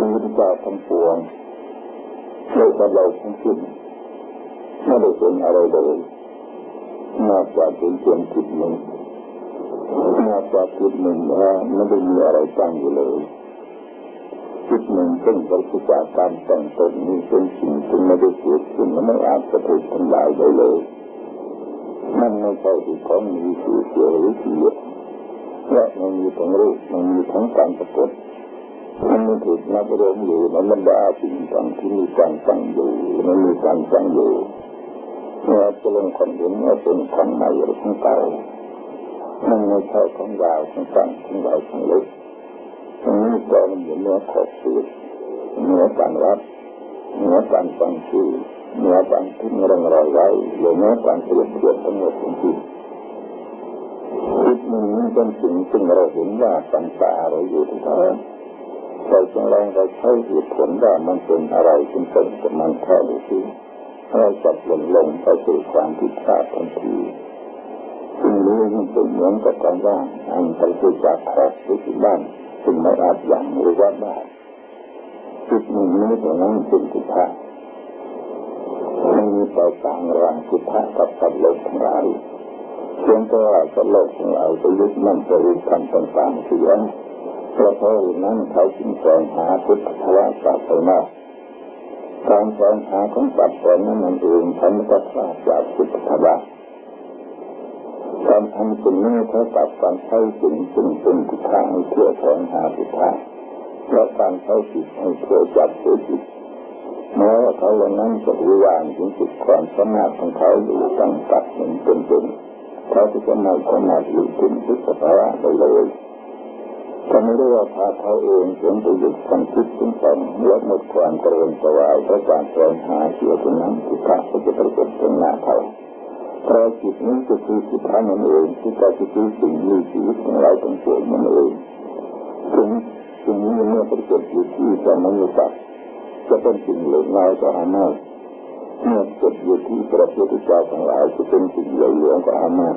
ซึ่งพระพุทธเจ้าทั้งปวงโลกของเราทั้งสิ้นไม่ได้เป็นอะไรเลยนอกจากเป็นเพียงจิตหนึ่งนอกจากจิตหนึ่งแล้วไม่ได้มีอะไรตั้งอยู่เลยจิตหนึ่งซึ่งปราศจากการแต่งตนนี้เป็นสิ่งที่ไม่ได้เกิดขึ้นและไม่อาจจะถูกทำลายได้เลยนั่นไม่ใช่ของมีชื่อเสียงหรือเสียและมันมีทั้งรูปมันมีทั้งการปรากฏมันมีถูกนับรวมอยู่ในบรรดาสิ่งต่างๆที่มีการตั้งอยู่มันมีการตั้งอยู่เราจะลงความเห็นว่าเป็นของใหม่หรือของเก่านั่นไม่ใช่ของยาวของสั้นของใหญ่ของเล็กทั้งนี้ก็มันอยู่เหนือขอบเขตเหนือการวัดเหนือการตั้งชื่อเหนือการทิ้งร่องรอยไว้เหนือการเปรียบเทียบทั้งหมดทั้งสิ้นจิตนี้เป็นสิ่งซึ่งเราเห็นว่าปัญญาเราอยู่ที่เขาเราจงลองเราใช้เหตุผลว่ามันเป็นอะไรจึงเป็นกับมันแค่หรือที่เราจับหล่นลงไปสู่ความผิดพลาดทันทีซึ่งนี้ยิ่งเป็นเหมือนกับการว่างอันไปสู่จากครอบหรือที่บ้านซึ่งไม่อาจยังหรือว่าบ้านจิตนี้ตรงนั้นเป็นจิตพระมันมีต่อต่างระหว่างจิตพระกับสัตว์โลกทั้งหลายเพียงแต่ว่าสัตว์โลกทั้งหลายจะยึดมั่นจะยึดคำต่างๆเสียเพราะเพราะนั้นเขาจึงแสวงหาพุทธภาวะศาสนาการแสวงหาของศาสนานั้นเองทำให้ศาสนาพุทธภาวะการทำสิ่งนี้เท่ากับการใช้สิ่งซึ่งเป็นพุทธะเพื่อแสวงหาพุทธะและการใช้จิตเพื่อจับตัวจิตแม้ว่าเขาเหล่านั้นจะพยายามถึงจุดความสามารถของเขาอยู่ตั้งแต่หนึ่งจนเขาที่จะมาสามารถหลุดถึงพุทธภาวะได้เลยก็ไม่ได้ว่าพาเขาเองถึงไปหยุดความคิดถึงความลดหมดความกระวนกระวายและความแสวงหาเกี่ยวกับนั้นที่พระก็จะปรากฏตรงหน้าเขาเพราะจิตนี้ก็คือจิตพระนั่นเองที่จะคือสิ่งมีชีวิตของเราทั้งปวงนั่นเองสิ่งนี้เมื่อปรากฏอยู่ที่ใจมนุษย์จะเป็นสิ่งเหลือน้อยก็หาไม่เมื่อปรากฏอยู่ที่พระพุทธเจ้าของเราจะเป็นสิ่งเหลือก็หาไม่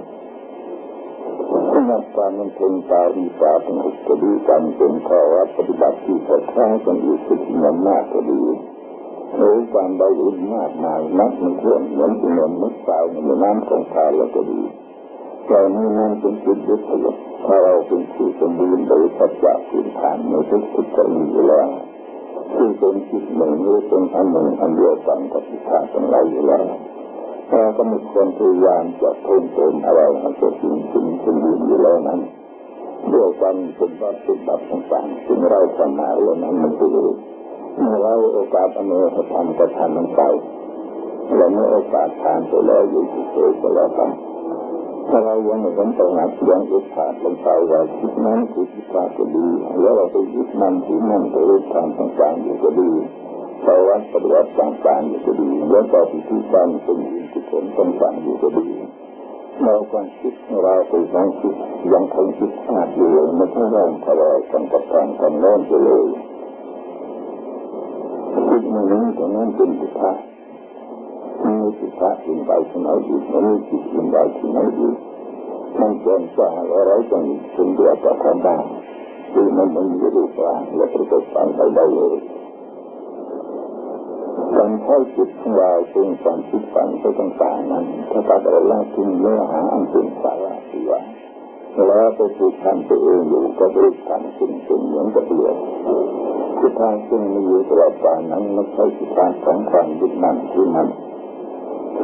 นักการมันเป็นตาดีตาเป็นอุปนิสัยเป็นข้อวัดปฏิบัติที่จะสร้างกันอยู่สิ่งนั้นมากก็ดีหรือการได้ยินมากมายนักมันเรื่องนั้นเป็นเรื่องนักสาวในน้ำสงครามแล้วก็ดีเราไม่นั่งเป็นจิตยึดถือถ้าเราเป็นผู้สมบูรณ์โดยปัจจัยพื้นฐานในทุกทุกใจอยู่แล้วที่เป็นจิตหนึ่งหรือเป็นอันหนึ่งอันเดียวกันกับจิตขาดของเราอยู่แล้วเราก็มีความพยายามจะเพิ่มเติมอะไรให้เกิดสิ่งดีอยู่แล้วนั้นด้วยการเป็นวัตถุบัตรต่างๆซึ่งเราทำมาแล้วนั้นมันก็เลยเมื่อเราโอกาสอันเมื่อทำก็ทำมันไปและเมื่อโอกาสทานไปแล้วอยู่เฉยๆก็แล้วกันถ้าเรายังไม่สนใจนักยังอุตส่าห์ลงไปว่าคิดนั้นคือคิดว่าก็ดีแล้วเราไปยึดมั่นถือมั่นไปยึดทางต่างๆอยู่ก็ดีภาวะปฏิวัติต่างๆอยู่ก็ดีและต่อไปที่การเป็นอินทรีย์ผลต่างๆอยู่ก็ดีเราความคิดเราไปยังคิดยังคงคิดอาจอยู่ไม่ใช่เรื่องทะเลาะกันกับการกันโน้นไปเลยคิดมันนี้ตรงนั้นเป็นจิตพระมีจิตพระเป็นใบที่ไหนอีกมีจิตเป็นใบที่ไหนอีกมันเกินกว่าอะไรจังเป็นเรื่องประการใดที่มันไม่มีรูปร่างและประกอบกันไปได้เลยการเข้าจิตของเราเป็นความคิดฝันไปต่างๆนั้นถ้าการเราละทิ้งเนื้อหาอันเป็นสาระที่ว่าแล้วไปฝึกทำตัวเองอยู่ก็ฝึกทำสิ่งเหมือนกับเรือจิตทางซึ่งมีอยู่ตลอดกาลนั้นไม่ใช่จิตทางของความยึดมั่นที่นั้น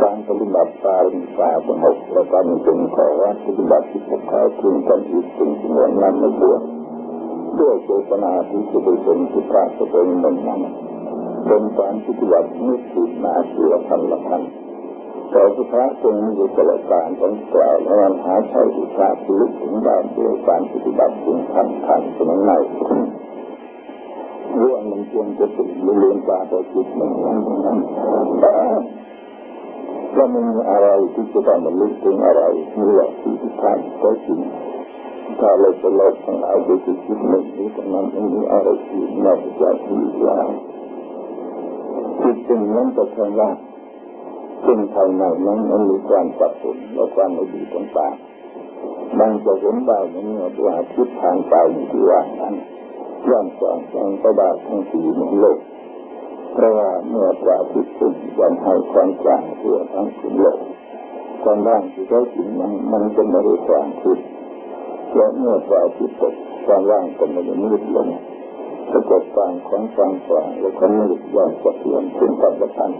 การปฏิบัติตามตาบนหกและการเป็นข้อวัดปฏิบัติที่พวกเขาพึงทำอีกสิ่งเหมือนนั้นไม่ควรด้วยเจตนาที่จะเป็นจิตพระจะเป็นเหมือนนั้นเป็นการปฏิบัติไม่ผิดมาเสียพันละพันแต่พุทธะทรงมีตลอดการทั้งกล่าวและวันหาใช้พุทธะที่ลึกถึงด้านด้วยการปฏิบัติถึงพันสมัยใหม่เรื่องมันควรจะเป็นเรื่องการปฏิบัตินั้นก็มีอะไรที่จะต้องลึกถึงอะไรเรื่องที่พุทธะก็จริงถ้าเราจะเลิกทั้งหลายโดยที่คิดหนึ่งนี้ตรงนั้นไม่มีอะไรที่นอกจากที่ว่าจิตจึงนั้นจะทำว่าซึ่งภายในนั้นมันมีความสับสนและความไม่ดีต่างๆมันจะเห็นได้ในเมื่อว่าทิศทางไปในที่ว่างนั้น ว่างกว้างของพระบาททั้งสี่หมื่นโลกเพราะว่าเมื่อพระอาทิตย์ขึ้นย่อมให้ความกว้างทั่วทั้งสี่โลกความร่างที่เขาถึงมันก็ไม่ได้กว้างขึ้นและเมื่อพระอาทิตย์ตกความร่างก็ไม่ได้มืดลงปรากฏความของความกว้างและความมืดย่อมจะเปลี่ยนเป็นความกว้าง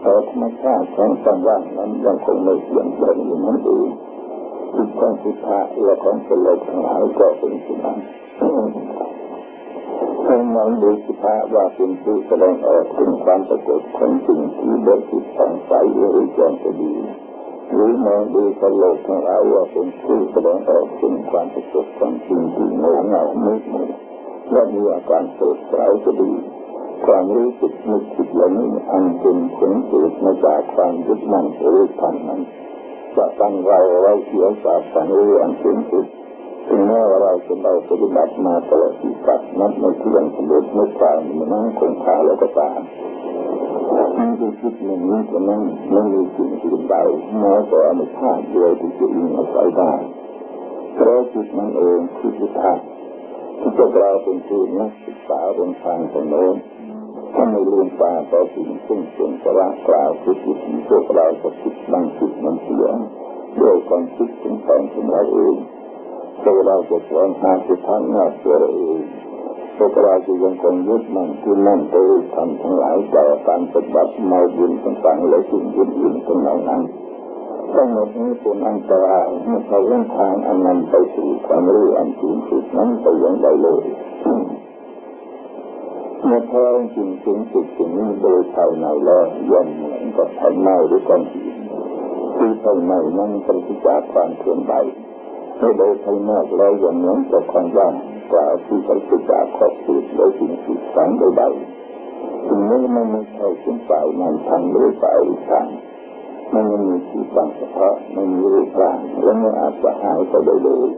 แต่ธรรมชาติของความว่างนั้นยังคงไม่เปลี่ยนแปลงอยู่นั่นเองทุกความสุขภาพและของเป็นโลกทั้งหลายก็เป็นสิ่งนั้นทั้งนั้นโดยสุภาพว่าเป็นผู้แสดงออกถึงความปรากฏของสิ่งที่เบิกจิตผ่องใสหรือแจ่มดีหรือมองดูพระโลกทั้งหลายว่าเป็นผู้แสดงออกถึงความปรากฏของสิ่งที่โง่เง่ามืดมนและมีอาการโศกเศร้าก็ดีความรู้สึกนึกคิดเหล่านี้อันเป็นผลเกิดมาจากความยึดมั่นหรือพันนั้นจะตั้งเราไว้เสียสาสังเรื่องเช่นสุดถึงแม้ว่าเราจะได้ปฏิบัติมาตลอดชีวิตนั้นในเรื่องสมบูรณ์ไม่กลางมันนั่งคงคาแล้วก็ตามนี่คือจุดหนึ่งนี้จะนั่งไม่มีสิ่งอื่นใดแม้แต่อนุภาพเดียวที่จะอิงอาศัยได้เพราะจุดนั้นเองคือจุดอาที่จะเราเป็นผู้นักศึกษาบนทางของโน้นถ้าไม่ลืมตาต่อสิ่งซึ่งเป็นสาระกล่าวคือจิตที่พวกเราจะคิดบางคิดมันเสียด้วยความคิดถึงความสมรรถเองพวกเราจะสอนหาสุดท้ายหน้าตัวเองพวกเราจะยังคงยึดมั่นที่นั่นโดยทำทั้งหลายแต่การปฏิบัติมาบุญต่างๆและสิ่งอื่นๆทั้งหลายนั้นทั้งหมดนี้เป็นอันตรายเมื่อเราเล่นทางอันนำไปสู่ความรู้อันสูงสุดนั้นไปยังใดเลยเมื่อแท้จริงถึงจุดถึงนี้โดยภายในแล้วย่อมเหมือนกับไฟไหม้หรือก้อนหินที่ไฟไหม้นั้นเป็นที่จากความเคลื่อนไหวให้โดยภายนอกแล้วย่อมเหมือนกับความว่างเปล่าที่เป็นที่จากขอบสุดและสิ่งสุดสังใดๆถึงนี้มันไม่ใช่สิ่งเปล่ามันทำด้วยเปล่าอีกทางมันยังมีที่ต่างเฉพาะมันมีรูปร่างและไม่อาจจะหายไปได้เลย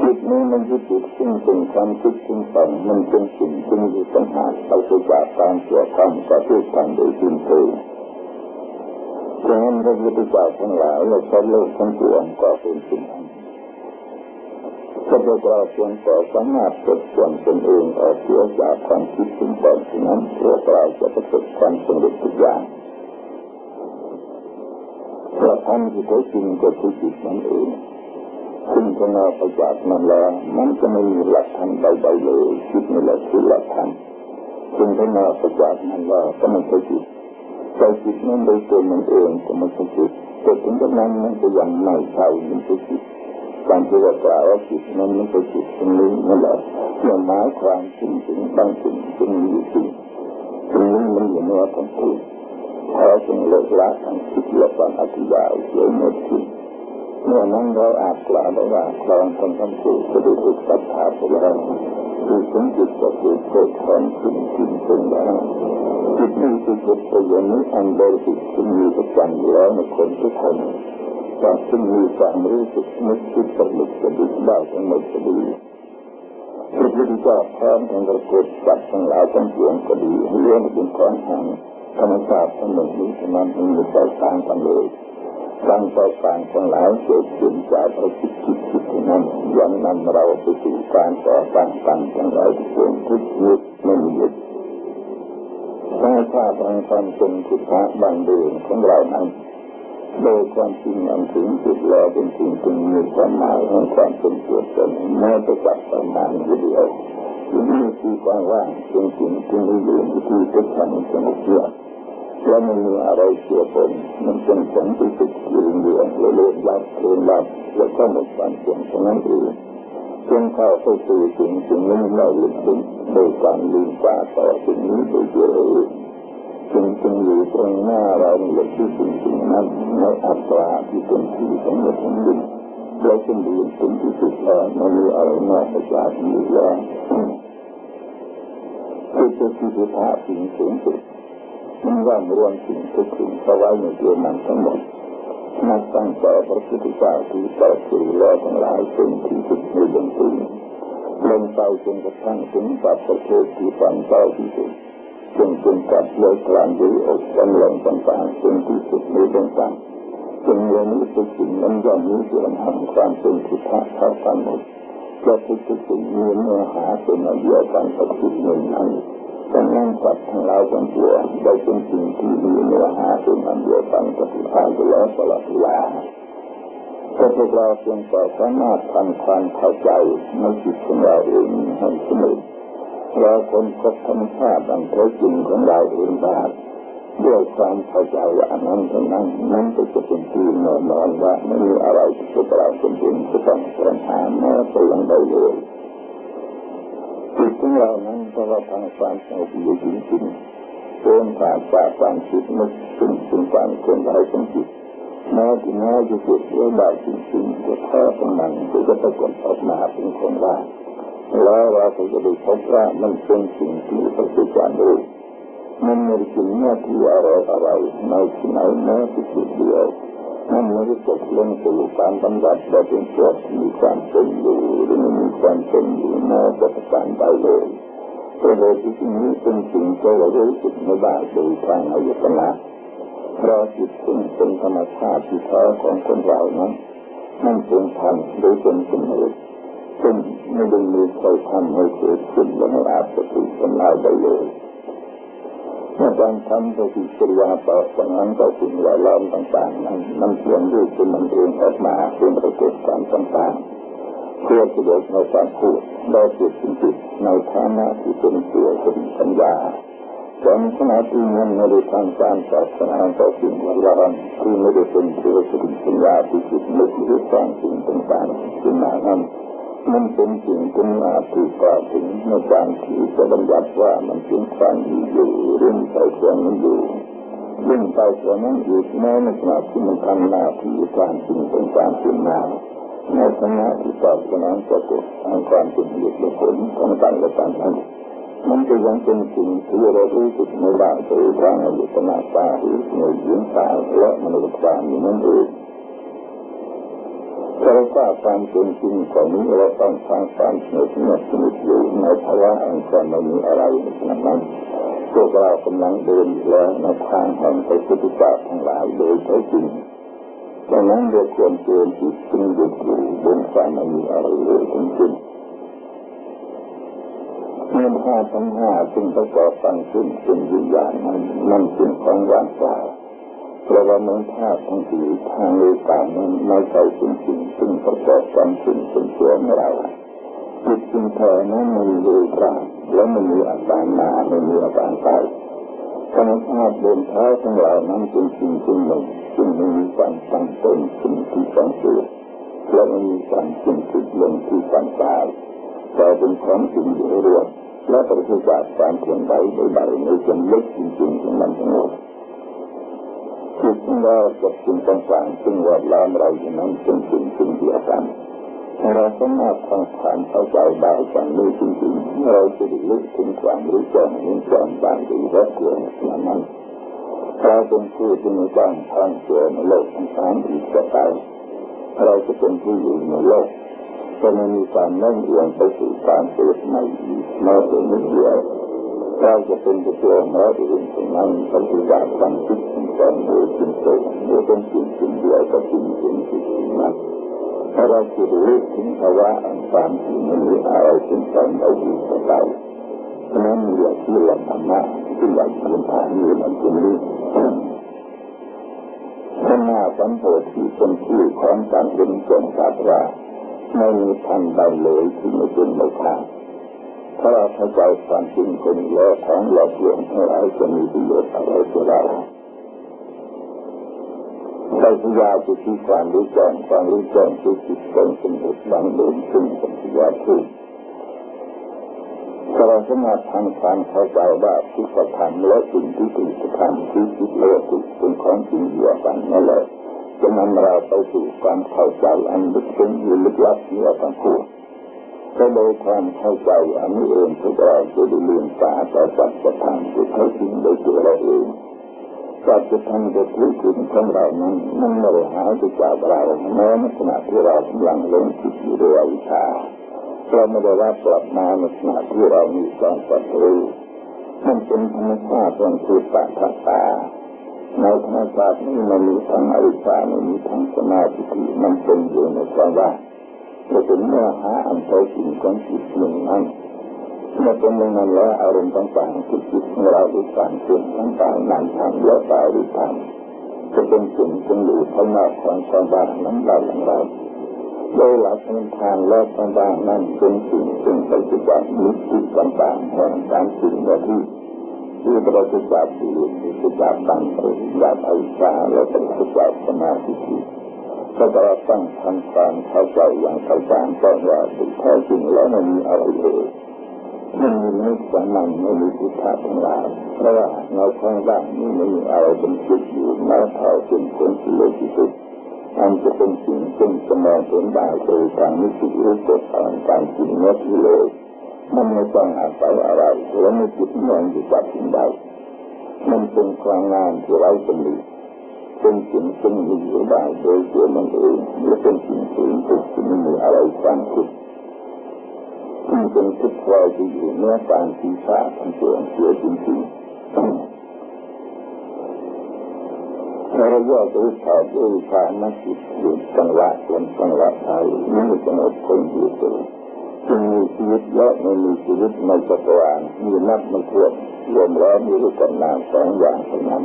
จิตนี้มันยึดติดซึ่งเป็นความคิดซึ่งฝันมันเป็นสิ่งซึ่งมีปัญหาเอาไปจากการเกี่ยวข้องกับผู้ฟังโดยสิ้นเชิงดังนั้นพระพุทธเจ้าทั้งหลายและชาวโลกทั้งปวงก็เป็นสิ่งนั้นพระพุทธเจ้าทรงสอนสามารถปลดปล่อยตนเองออกเสียจากความคิดซึ่งฝันนั้นเพื่อเราจะประสบความสำเร็จทุกอย่างเพราะธรรมที่แท้จริงก็คือจิตนั่นเองซึ่งจะนอกจากนั้นแล้วมันจะไม่มีหลักธรรมใดๆเลยจิตนี่แหละคือหลักธรรมซึ่งจะนอกจากนั้นแล้วก็ไม่ใช่จิตแต่จิตนั้นโดยตัวมันเองก็ไม่ใช่จิตแต่ถึงกระนั้นมันก็ยังไม่ใช่มันเป็นจิตการที่เรากล่าวว่าจิตนั้นมันเป็นจิตตรงนี้นั่นแหละมันหมายความถึงบางสิ่งซึ่งมีอยู่จริงตรงนี้มันอยู่ในอารมณ์ของคุณเราจึงเลิกละทั้งจิตและความอธิบายเสียหมดสิ้นเมื่อนั้นเราอาจกล่าวได้ว่าคลองคนทั้งปวงจะได้ถูกตัดขาดไปแล้วคือถึงจุดจะถูกเกิดความขึ้นขึ้นขึ้นแล้วจิตนี้จะเกิดประโยชน์นี้อันบริสุทธิ์ที่มีประจันอยู่แล้วในคนทุกคนแต่ซึ่งมีความรู้สึกนึกคิดสนุกสนุกได้ทั้งหมดก็ดีพระพุทธเจ้าพร้อมทั้งกระโดดจับทั้งหลายทั้งปวงก็ดีเลี้ยงเป็นของทางธรรมชาติทั้งหมดนี้มันมีใจต่างกันเลยตั้งใจการทั้งหลายเกิดขึ้นจากพระคิดคิดนั้นย่อมนำเราไปสู่การต่อตั้งตั้งทั้งหลายที่เป็นทุกข์ยึดไม่หยุดถ้าข้าพระองค์ทรงเป็นพุทธะบางเดือนของเรานั้นโดยความจริงอันถึงจุดแล้วเป็นจริงจึงมีความหมายของความเป็นตัวตนแม้จะจับประมาณเดียวที่นี่คือความว่างเป็นสิ่งที่ไม่ยืนที่ทุกข์มันสงบเยือกและมันมีอะไรเกี่ยวข้องมันเป็นสังติสุขเรื่องเรื่องและเรื่องรับเรื่องรับและก็หมดความเสี่ยงตรงนั้นเองเช่นเข้าไปสู่สิ่งนี้เราหลุดดิ้นโดยการลืมตาต่อสิ่งนี้โดยเฉยสิ่งอยู่ตรงหน้าเราหลุดที่สิ่งนั้นในอัตราที่เป็นที่สำเร็จของมันเราจึงลืมสิ่งที่สุดแล้วมันมีอะไรมากไปจากนี้แล้วคือจะพิจารณาสิ่งสุดมันว่ารวมสิ่งทุกสิ่งเข้าไว้ในตัวมันทั้งหมดนับตั้งแต่พระพุทธเจ้าที่ตรัสรู้แล้วทั้งหลายเป็นที่สุดในดวงจิตลงไปจนกระทั่งถึงปัจจุบันที่ฝันเป้าที่สุดจนเป็นกับเลือกกลางด้วยอกจนลงต่างๆเป็นที่สุดในดวงจิตจนเรื่องนี้ทุกสิ่งนั้นย่อมมีส่วนแห่งความเป็นพุทธะเข้ากันหมด พระพุทธเจ้ามีเนื้อหาเป็นอันเดียวกันกับจิตเนื้อนั้นดังนั้นสัตว์ทั้งหลายทั้งปวงได้เป็นสิ่งที่มีเนื้อหาเป็นอันเดียวกันกับจิตใจแล้วตลอดเวลาพวกเราเพียงแต่สามารถทำความเข้าใจในจิตของเราเองให้สนุกเราคนพบธรรมชาติอันแท้จริงของเราเองได้ด้วยความเข้าใจอันนั้นเท่านั้นนั่นก็จะเป็นที่แน่นอนว่าไม่มีอะไรที่พวกเราจำเป็นจะต้องแสวงหาแม้แต่อย่างใดเลยจิตของเรานั้นถ้าเราทำความสงบอยู่จริงๆเป็นความปราศจากคิดนึกเป็นความเคลื่อนไหวของจิตแม้ที่แม้จะเกิดเรื่องใดจริงๆก็แท้ของมันก็จะปรากฏออกมาเป็นคนได้แล้วเราก็จะได้พบว่ามันเป็นสิ่งที่อัศจรรย์เลยมันไม่ได้เป็นหน้าที่อะไรในที่ไหนแม้แต่จุดเดียวมันไม่ได้ตกลงสู่การบรรลุได้เป็นเพื่อมีความเป็นอยู่หรือไม่มีความเป็นอยู่แม้แต่ประการใดเลยเพราะเลยที่นี้เป็นสิ่งที่เราได้ฝึกมาได้โดยทางอายตนะเราจิตซึ่งเป็นธรรมชาติที่แท้ของคนเรานั้นมันเป็นธรรมโดยเป็นสมุทซึ่งไม่ได้มีใครทำให้เกิดขึ้นและไม่อาจจะถูกทำลายได้เลยเมื่อการทำปฏิกิริยาต่อสนองต่อสิ่งแวดล้อมต่างๆนั้นมันเปลี่ยนรูปเป็นมันเองออกมาเป็นปรากฏการณ์ต่างๆเพื่อประโยชน์ในความพูดและจิตสิ่งจิตในฐานะที่เป็นตัวสติปัญญาแต่ในขณะที่มันไม่ได้ทำการต่อสนองต่อสิ่งแวดล้อมที่ไม่ได้เป็นตัวสติปัญญาที่จิตนึกหรือฟังสิ่งต่างๆขึ้นมานั้นมันเป็นสิ่งที่อาจถูกกล่าวถึงในการที่จะบัญญัติว่ามันเป็นความมีอยู่เรื่องไปเท่านั้นอยู่เรื่องไปเท่านั้นอีกแม้ในขณะที่มันทำหน้าที่การจริงเป็นการจริงมาในขณะที่ตอบสนองต่อกฎทางความเป็นเหตุและผลของการกระทำนั้นมันก็ยังเป็นสิ่งที่เรารู้สึกในบางตัวทางอายตนะตาหรือในยินตาและมโนตาอยู่นั่นเองเราทราบความจริงของนี้เราต้องสร้างความสงบเงียบสงบอยู่ในภาวะอันจะไม่มีอะไรนั้นพวกเรากำลังเดินอยู่แล้วในทางแห่งพระพุทธเจ้าทั้งหลายโดยแท้จริงดังนั้นเราควรเตือนจิตซึ่งหยุดอยู่บนความไม่มีอะไรเลยทั้งสิ้นเมื่อธาตุทั้งห้าซึ่งประกอบกันขึ้นเป็นวิญญาณนั้นนั่นเป็นของว่างเปล่าเพราะว่ามันธาตุทั้งสี่ทางโลกานั้นไม่ใช่เป็นสิ่งซึ่งประกอบกันเป็นตัวของเราจิตซึ่งแท้นั้นมันมีรูปร่างและมันมีอาการมามันมีอาการไปธรรมชาติเดิมแท้ของเรานั้นเป็นสิ่งหนึ่งซึ่งไม่มีความตั้งต้นสิ่งที่สังเกตและไม่มีความสิ้นสุดลงที่ความตายแต่เป็นของจริงอยู่เรื่อยและประกอบจากความเคลื่อนไหวใดๆในจำลึกจริงๆของมันทั้งหมดจิตของเรากับสิ่งต่างๆซึ่งแวดล้อมเราอยู่นั้นเป็นสิ่งเดียวกันเราสามารถทำความเข้าใจได้จากนี้จริงๆเราจะได้รู้ถึงความรู้แจ้งเห็นแจ้งบางสิ่งและเกี่ยวกับมันเราเป็นผู้ที่มีความทั้งเกิดในโลกทั้งสามอีกต่อไปเราจะเป็นผู้อยู่ในโลกจะไม่มีความเลื่อนเอียงไปสู่ความเกิดใหม่อีกแม้แต่นิดเดียวเราจะเป็นตัวของเราเองตรงนั้นสัญญาความคิดของเราโดยจริงใจโดยเป็นสิ่งเดียวกับสิ่งนั้นถ้าเราจะรู้ถึงภาวะอันความจริงไม่มีอะไรเป็นไปได้อีกต่อไปเพราะนั้นเรื่องที่เราทำมาที่เราเรียนผ่านอยู่มันเป็นเรื่องธรรมะสัมโพธิเป็นที่ของการเรียนจนศาสตราไม่มีทางใดเลยที่ไม่เป็นโลภะถ้าเราเข้าใจความจริงคนแล้วของเราเพียงเท่าไรจะมีประโยชน์อะไรกับเราเราพยายามจะคิดความรู้แจ้งที่จิตเป็นสมุทรดังเดิมซึ่งเป็นปัญญาที่ถ้าเราสามารถทำความเข้าใจว่าทุกธรรมและสิ่งที่ถูกธรรมที่จิตและจิตเป็นของจริงเดียวกันนั่นแหละจะนำเราไปสู่ความเข้าใจอันลึกซึ้งลึกลับที่เราต้องพูดก็โดยความเข้าใจอันนี้เองพวกเราจะได้เรียนตาต่อสัจธรรมที่แท้จริงโดยตัวเราเองสัจธรรมที่แท้จริงของเรานั้นไม่ได้หายไปจากเราแม้ในขณะที่เรากำลังหลงผิดอยู่ด้วยอวิชชาเราไม่ได้รับกลับมาในขณะที่เรามีความสัตย์รู้มันเป็นธรรมชาติของจิตตาทัตตาในธรรมชาตินี้มันมีทั้งอวิชชามันมีทั้งสมาธิมันเป็นอยู่ในความว่าง จะเห็นเนื้อหาอันแท้จริงของจิตหนึ่งนั้นเมื่อเป็นอย่างนั้นแล้วอารมณ์ต่างๆที่จิตของเราหรือการเกิดต่างๆนั้นทางและตายหรือทางจะเป็นสิ่งจึงอยู่ภายนอกของความว่างนั้นเราอย่างไรโดยหลักธรรมทางและความว่างนั้นเป็นสิ่งซึ่งปฏิบัติมิติต่างๆแห่งการสิ่งและที่ที่เราศึกษาดีศึกษาตั้งแต่เราไปศึกษาและศึกษาสมาธิถ้าเราตั้งทำความเข้าใจอย่างเข้าใจก็ว่าสิ่งแท้จริงแล้วมันมีอะไรเลยมันมีนิสสันมันไม่มีทิฏฐิทั้งหลายเพราะว่าเราข้างล่างนี่มันมีอะไรเป็นจิตอยู่แล้วเท่าเป็นผลที่เลยที่สุดอันจะเป็นสิ่งซึ่งจะมองเห็นได้โดยการนิสิตหรือกฎการการสิ่งนี้ที่เลยมันไม่ต้องอาศัยอะไรและไม่จิตนอนอยู่กับสิ่งใดมันเป็นพลังงานที่ไร้ประโยชน์เป็นสิ่งซึ่งมีอยู่ได้โดยตัวมันเองและเป็นสิ่งซึ่งเป็นสิ่งมีอะไรต่างกันที่เป็นทุกข์เราจะอยู่เมื่อการศีรษะมันเสื่อมเสียจริงๆถ้าเราย่อตัวถอดด้วยการนักจิตหยุดจังหวะเป็นจังหวะไปนี่จะอดทนอยู่ตัวจึงมีชีวิตและไม่มีชีวิตในจักรวาลมีนับไม่ถ้วนรวมแล้วมีรูปนามสองอย่างเท่านั้น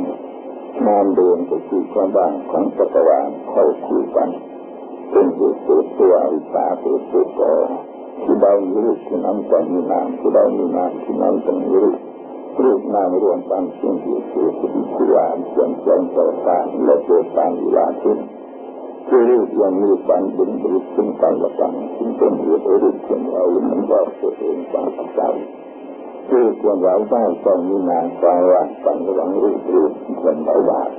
นามเดิมก็คือความว่างของจักรวาลเข้าคู่กันเป็นเหตุเกิดตัวอวิชชาเกิดตัวก่อที่ใดมีรูปที่นั้นก็มีนามที่ใดมีนามที่นั้นก็มีรูปรูปนามรวมกันซึ่งเหตุเกิดเป็นจักรวาลจนจนต่อการและเกิดการเวลาขึ้นคือรูปยังมีความดึงดูดซึ่งกันและกันซึ่งเป็นเหตุให้รูปของเรามันก็เกิดเองตามปัจจัยคือความว่างได้ต้องมีนามความว่างต่างระหว่างรูปเป็นหลายบาท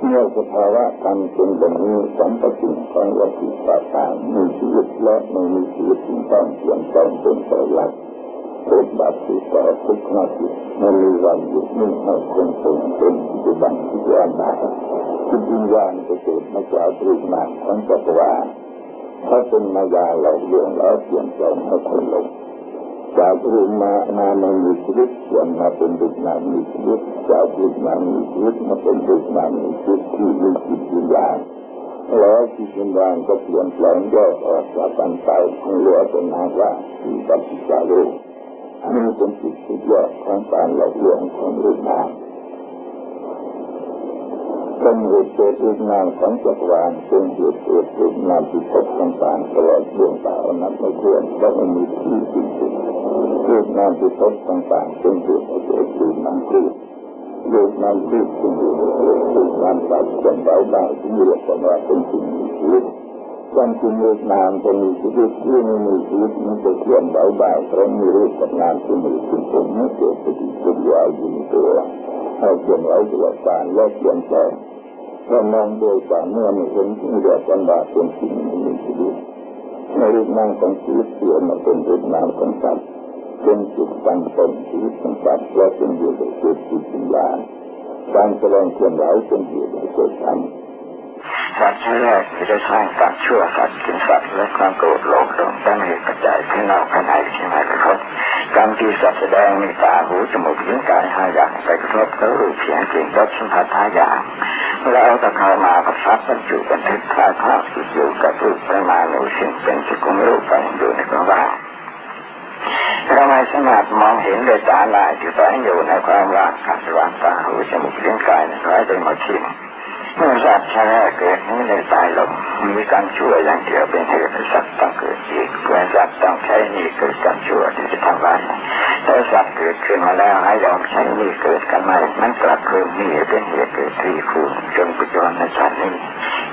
เมื่อสภาวะธรรมเป็นแบบนี้สัมปติของวัตถุต่างๆมีชีวิตและไม่มีชีวิตจึงต้องเปลี่ยนแปลงเป็นสลายเกิดบาปที่ต่อทุกข์นาทีไม่มีวันหยุดนิ่งไม่คงทนเป็นปัจจุบันที่ยาวนานที่วิญญาณจะเกิดมาจากรูปนามของจักรวาลถ้าเป็นมายาหลอกลวงแล้วเปลี่ยนแปลงให้คนหลงจากรูปนามมันมีชีวิตเปลี่ยนมาเป็นรูปนามมีชีวิตจากรูปนามมีชีวิตมาเป็นรูปนามมีชีวิตที่มีจิตวิญญาณแล้วจิตวิญญาณก็เปลี่ยนแปลงย่อออกจากกันไปเหลือเป็นนามว่าจิตปัจจุบันเลยนี่เป็นจิตสุดยอดของการหลอกลวงของรูปนามเป็นเหตุเกิดรูปนามของจักรวาลเป็นเหตุเกิดรูปนามที่พบต่างๆตลอดดวงตาอนัตตาเพื่อนและมันมีที่สิ้นสุดรูปนามที่พบต่างๆเป็นเหตุเกิดรูปนามที่รูปนามที่เป็นเหตุเกิดรูปนามตัดกันไปได้ที่เรียกว่าเป็นสิ่งมีชีวิตการคุณรูปนามจะมีชีวิตหรือไม่มีชีวิตมันจะเคลื่อนไหวได้เพราะมีรูปกับนามที่มีสิ่งสมมติเกิดขึ้นเป็นยาวอยู่ในตัวให้เปลี่ยนไหวตลอดการและเปลี่ยนแปลงถ้ามองโดยความเมื่อไม่เห็นที่เรียกกันว่าเป็นสิ่งมีชีวิตในรูปนามของชีวิตเปลี่ยนมาเป็นรูปนามของสัตว์เป็นจิตตั้งต้นชีวิตของสัตว์และเป็นอยู่ด้วยจิตวิญญาณการแสดงเคลื่อนไหวเป็นเหตุให้เกิดธรรมสัตว์ที่แรกจะได้สร้างสัตว์ชั่วสัตว์กินสัตว์และความโกรธโลภหลงตั้งเหตุปัจจัยที่นอกข้างในที่มากระทบกรรมที่สัตว์แสดงมีตาหูจมูกลิ้นกายห้าอย่างไปกระทบกับรูปเสียงกลิ่นรสสัมผัสห้าอย่างแล้วเอาตะเข้ามาประทับบรรจุบันทึกคล้ายภาพที่อยู่กับรูปประมาณหนึ่งซึ่งเป็นจิตของรูปไปอยู่ในกระว่างเราไม่สามารถมองเห็นโดยตาลายที่แฝงอยู่ในความว่างการระหว่างตาหูจมูกลิ้นกายนั้นไร้โดยหมดสิ้นเมื่อสัตว์ชราเกิดนี้ในตายลงมีกรรมชั่วอย่างเดียวเป็นเหตุให้สัตว์ต้องเกิดอีกเมื่อสัตว์ต้องใช้หนี้เกิดกรรมชั่วที่จะทำไว้ถ้าสัตว์เกิดขึ้นมาแล้วให้ยอมใช้หนี้เกิดกันใหม่มันกลับเกิดหนี้เป็นเหตุเกิดที่คูณจนปัจจุบันในชาตินี้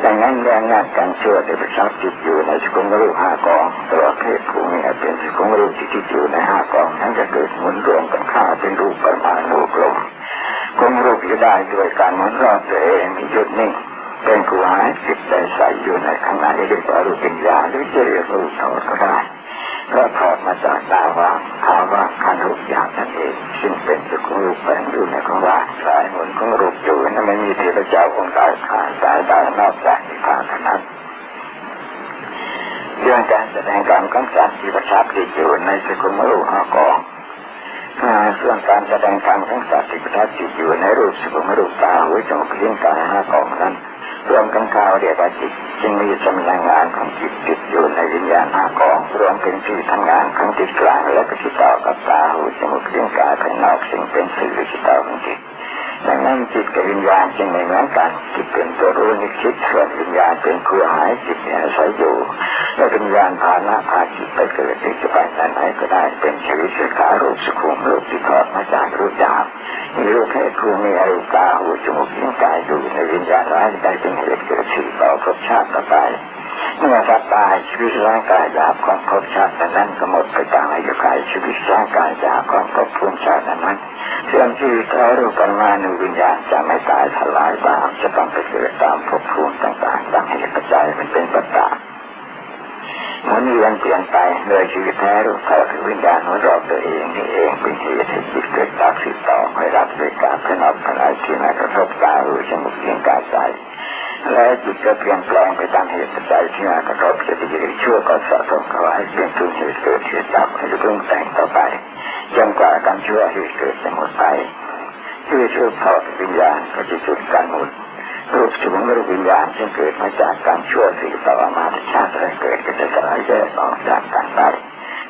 ดังนั้นแรงงานกรรมชั่วที่ประทับจิตอยู่ในสกุลรูปห้ากองตลอดเพศภูมิเป็นสกุลรูปที่จิตอยู่ในห้ากองนั้นจะเกิดหมุนรวมกันข้าเป็นรูปประมาณรูปลมคงรูปอยู่ได้ด้วยการหมุนรอบตัวเองที่หยุดนิ่งเป็นผู้หายจิตใจใสอยู่ในข้างในเรียกว่ารูปวิญญาณหรือจะเรียกรูปเขาก็ได้เพราะถอดมาจากตาว่างภาวะการรูปยากนั่นเองซึ่งเป็นจุดของรูปเป็นอยู่ในข้างล่างสายหมุนของรูปอยู่นั้นไม่มีเทพเจ้าองค์ใดผ่านสายตานอกจากนิพพานนั้นเรื่องการแสดงการกำจัดที่ประทับจิตอยู่ในจุดของรูปห้ากองส่วนการแสดงธรรมของสัตว์ที่ประทับจิตอยู่ในรูปสกุลรูปตาหูจมูกลิ้นกายห้ากองนั้น ส่วนของกายเรียกว่าจิตจึงมีกำลังงานของจิตติดอยู่ในวิญญาณห้ากองรวมเป็นที่ทำงานของจิตกลางและก็ติดต่อกับตาหูจมูกลิ้นกายภายนอกซึ่งเป็นสิ่งติดต่อของจิตดังนั้นจิตกับวิญญาณจึงไม่เหมือนกันจิตเป็นตัวรู้นิคิดส่วนวิญญาณเป็นครูหายจิตเนี่ยอาศัยอยู่และวิญญาณพาหนะพาจิตไปเกิดที่จะไปไหนไหนก็ได้เป็นชีวิตสุขารูปสุขุมรูปที่ทอดมาจากรูปหยาบมีรูปให้ครูมีอารูปตาหูจมูกลิ้นกายอยู่ในวิญญาณร้ายได้เป็นเหตุเกิดสิ่งต่อภพชาติต่อไปเมื่อสัตว์ตายชีวิตร่างกายหยาบของภพชาตินั้นก็หมดไปจากอายุขัยชีวิตร่างกายหยาบของภพภูมิชาตินั้นเสื่อมที่เขารู้กันมาในวิญญาณจะไม่ตายสลายบาปจะต้องไปเกิดตามภพภูมิต่างๆตามเหตุปัจจัยมันเป็นปัจจัยมันมีวันเปลี่ยนไปโดยชีวิตแท้รู้เข้าถึงวิญญาณของเราตัวเองนี่เองเป็นเหตุให้จิตเกิดตักสิต่อไปรับโดยการขนบขนายที่มากระทบตาหูจมูกลิ้นกายใจและจิตจะเปลี่ยนแปลงไปตามเหตุปัจจัยที่มากระทบจะไปยึดชั่วก็สะสมเข้าไว้เป็นต้นเหตุเกิดเหตุดับให้เรื่องแต่งต่อไปจนกว่าการชั่วเหตุเกิดจะหมดไปที่ชั่วเข้าถึงวิญญาณก็จะจุดการหมดรูปสูงรูปวิญญาณที่เกิดมาจากการชั่วสิ่งต่อมาที่ชาติแรกเกิดก็จะสลายแยกออกจากกันไป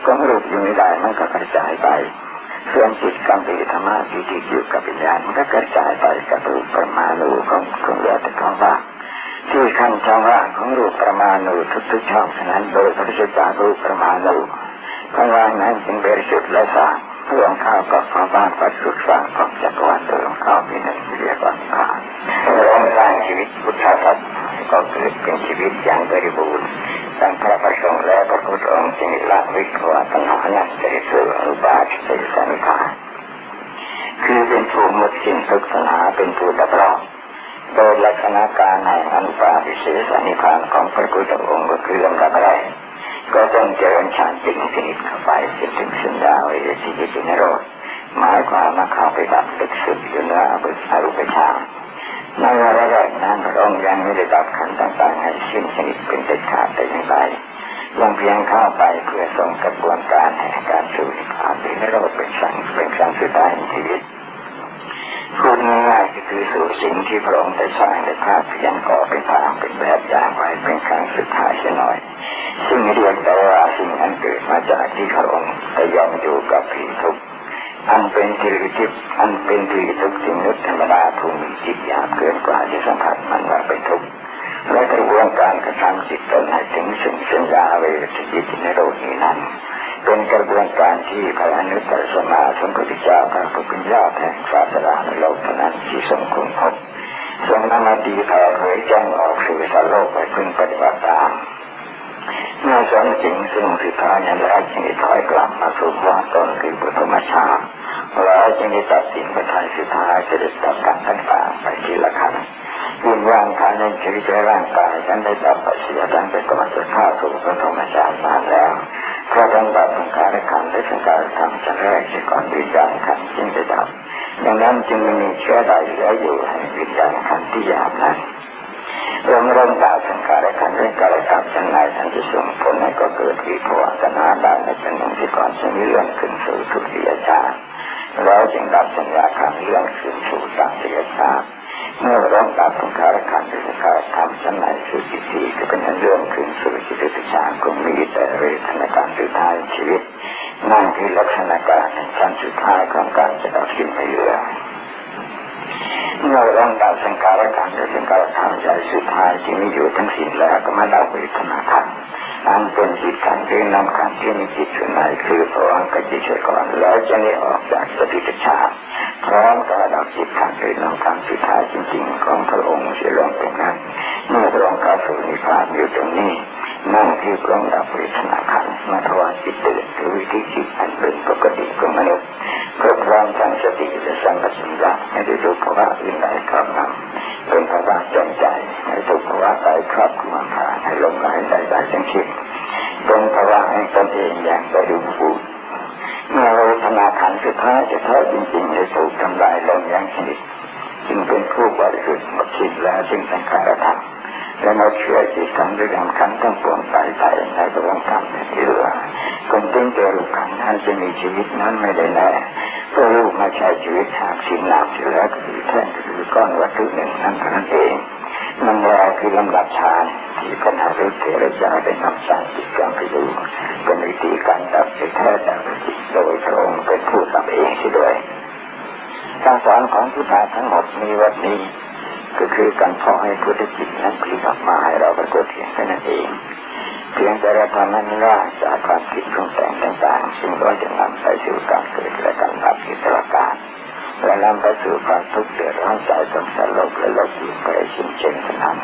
ของรูปอยู่ไม่ได้มันก็กระจายไปส่วนจิตกรรมปีธรรมะที่ติดอยู่กับวิญญาณมันก็กระจายไปกับรูปประมาณูของเรือแต่ของว่าที่ขั้นช่องว่างของรูปประมาณูทุกช่องฉะนั้นโดยพระพุทธเจ้ารูปประมาณูทั้งว่างนั้นจึงบริสุทธิ์และสะอาดหลวงข้าวกับพระบ้านปัจจุบันของจักรวาลโดยหลวงข้าวมีหนึ่งเรียกว่าข้าวร่างสร้างชีวิตพุทธทัศน์ก็เกิดเป็นชีวิตอย่างบริบูรณ์ตั้งพระประสงค์และพระพุทธองค์จึงละวิกวาตนาญาติเสืออนุบาสิริสันธาคือเป็นผู้หมดสิ้นทุกสนาเป็นผู้ดับร้อนโดยลักษณะการแห่งอนุบาสิริสันธาของพระพุทธองค์ก็คือลำดับแรกก็ต้องเจริญฌานสิ่งสนิทเข้าไปสิ่งถึงสัญญาวิริยะจินโรธหมายความว่าเข้าไปดับลึกซึ้งอยู่เนื้ออรูปฌานในระดับแรกนั้นพระองค์ยังไม่ได้ดับขันธ์ต่างๆให้สิ้นสนิทเป็นเด็ดขาดแต่อย่างไรยังเพียงเข้าไปเพื่อทรงกระบวนการแห่งการสู่นิพพานนิโรธเป็นสังสุดท้ายในชีวิตพูดง่ายๆคือสู่สิ่งที่พระองค์ได้สร้างในภาพเพียงก่อเป็นทางเป็นแบบอย่างไว้เป็นครั้งสุดท้ายเช่นน้อยซึ่งเรียกแต่ว่าสิ่งอันเกิดมาจากที่พระองค์ได้ยอมอยู่กับผีทุกข์อันเป็นที่ลึกจิตอันเป็นที่ทุกข์สิ่งนึกธรรมดาผู้มีจิตหยาบเกินกว่าที่สัมผัสมันว่าเป็นทุกข์และกระบวนการกระทำจิตตนให้ถึงสิ่งสัญญาเวทจิตในโลกนี้นั้นเป็นกระบวนการที่พระอนุตตรสมาสมพุทธเจ้าพระผู้เป็นยอดแห่งศาสนาในโลกนั้นที่ทรงคุณพบทรงนำมาดีแผ่เผยแจ้งออกสู่สารโลกไว้เพื่อปฏิบัติตามเมื่อสอนจริงซึ่งสุดท้ายนั้นแล้วจึงได้ถอยกลับมาสู่วงต้นคือปฐมฌานแล้วจึงได้ตัดสินประทายสุดท้ายจะได้ตัดกันต่างๆไปทีละขั้นยิ่งว่างขานั้นชีวิตร่างกายนั้นได้ตัดปัจจัยดังเป็นการจะเข้าสู่ปฐมฌานมาแล้วพระองค์ตัดสังขารขันธ์และสังขารธรรมชั้นแรกที่ก่อนวิญญาณขันธ์จึงได้ดับดังนั้นจึงไม่มีเชื้อใดเหลืออยู่ให้วิญญาณขันธ์ที่หยาบนั้นเริ่มดับสังขารขันธ์ด้วยการดับชั้นในชั้นที่สูงผลนั้นก็เกิดวิภวตนาได้ในชั้นหนึ่งที่ก่อนจะมีเรื่องขึ้นสู่ทุติยชาติแล้วจึงดับสัญญาขันธ์เรื่องขึ้นสู่สังขารชาติเมื่อเริ่มดับสังขารขันธ์ด้วยสังขารธรรมชั้นในสู่จิตที่จะเป็นเรื่องขึ้นสู่จิตติชาติก็มีแต่เวทนาการสุดท้ายชีวิตนั่นคือลักษณะการชั้นสุดท้ายของการจะดับสิ้นไปเรื่อยเมื่อร่างกายสังขารขันธ์หรือสังขารธรรมใจสุดท้ายที่มีอยู่ทั้งสิ้นแล้วก็มาดับเวทนาขันธ์อันเป็นจิตขันธ์ที่นำขันธ์ที่มีจิตอยู่ในคือพระองค์กับจิตเฉยก่อนแล้วจะได้ออกจากสติปัฏฐานพร้อมกับดับจิตขันธ์หรือนำขันธ์สุดท้ายจริงๆของพระองค์เสียลงตรงนั้นเมื่อพระองค์เข้าสู่นิพพานอยู่ตรงนี้นั่นคือพระองค์ดับเวทนาขันธ์มาทวารจิตตื่นคือวิธีจิตอันเป็นปกติของมนุษย์เพื่อพร้อมทั้งสติและสัมปชัญญะให้ได้รู้ภาวะอื่นใดครอบงำเป็นภาวะจงใจให้ทุกภาวะใดครอบงำผ่านให้ลงไหลใดๆทั้งสิ้นเป็นภาวะให้ตนเองอย่างบริบูรณ์เมื่อเวทนาขันธ์สุดท้ายจะแท้จริงๆได้ถูกทำลายลงอย่างสนิทจึงเป็นผู้บริสุทธิ์หมดสิ้นแล้วจึงสังขารธรรมและเราเชื่อจิตขันธ์ด้วยกันขันธ์ต้องปวงไปไปในกระบวนการที่เรือคนจึงจะรู้ขันธ์นั้นจะมีชีวิตนั้นไม่ได้แน่ สรุปมาใช้ชีวิตหากสิ่งหลักอยู่แล้วคือแท่งคือก้อนวัตถุหนึ่งนั่นเองนั่นแหละคือลำดับฌานที่พระนารุตเถระเจ้าได้นำสร้างจิตกรรมไปดูเป็นวิธีการดับจิตแท้ดับจิตโดยพระองค์เป็นผู้ดับเองที่ด้วยคำสอนของพุทธะทั้งหมดมีวัดนี้ก็คือการขอให้พุทธจิตนั้นผลิตออกมาให้เราประกฏเห็นแค่นั้นเองเพียงแต่เราทำนั้นละจากความคิดปรุงแต่งต่างๆซึ่งล้วนจะนำไปสู่การเกิดและการดับกิจการและนำไปสู่ความทุกข์เดือดร้อนใจสงสารโลกและโลกอีกไปสิ้นเชิงนั้น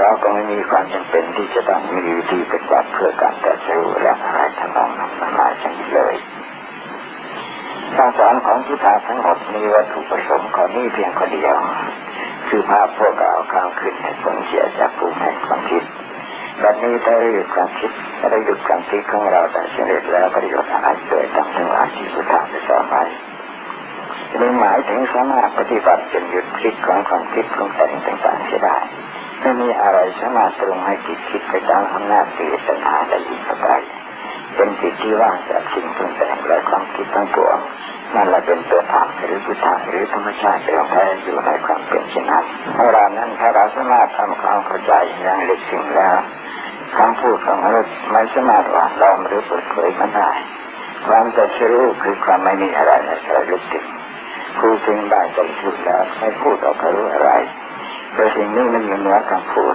เราก็ไม่มีความจำเป็นที่จะต้องมีวิธีปฏิบัติเพื่อการแก้ไขและอะไรทำนองนั้นมาเช่นนี้เลยคำสอนของพุทธะทั้งหมดมีวัตถุประสงค์ข้อนี้เพียงข้อเดียวคือภาพพวกเราข้ามขึ้นให้ผลเสียจากภูมิแห่งความคิดบัดนี้ถ้าได้หยุดความคิดได้หยุดความคิดของเราแต่เสร็จแล้วประโยชน์อะไรเกิดตั้งทั้งหลายที่พุทธะได้สอนไว้นี่หมายถึงสามารถปฏิบัติจนหยุดคิดของความคิดปรุงแต่งต่างๆเสียได้ไม่มีอะไรสามารถปรุงให้จิตคิดไปตามอำนาจกิเลสตัณหาได้อีกต่อไปเป็นจิตที่ว่างจากสิ่งปรุงแต่งและความคิดทั้งปวงนั่นแหละเป็นตัวธรรมหรือพุทธะหรือธรรมชาติที่แท้อยู่ในความเป็นเช่นนั้นเวลานั้นถ้าเราสามารถทำความเข้าใจอย่างลึกซึ้งแล้วคำพูดของมนุษย์ไม่สามารถหวานล้อมหรือเปิดเผยมันได้ความจะเชื่อรู้คือความไม่มีอะไรในใจลึกซึ้งพูดถึงได้ใจสุดแล้วไม่พูดออกไปรู้อะไรแต่สิ่งนี้มันอยู่เหนือคำพูด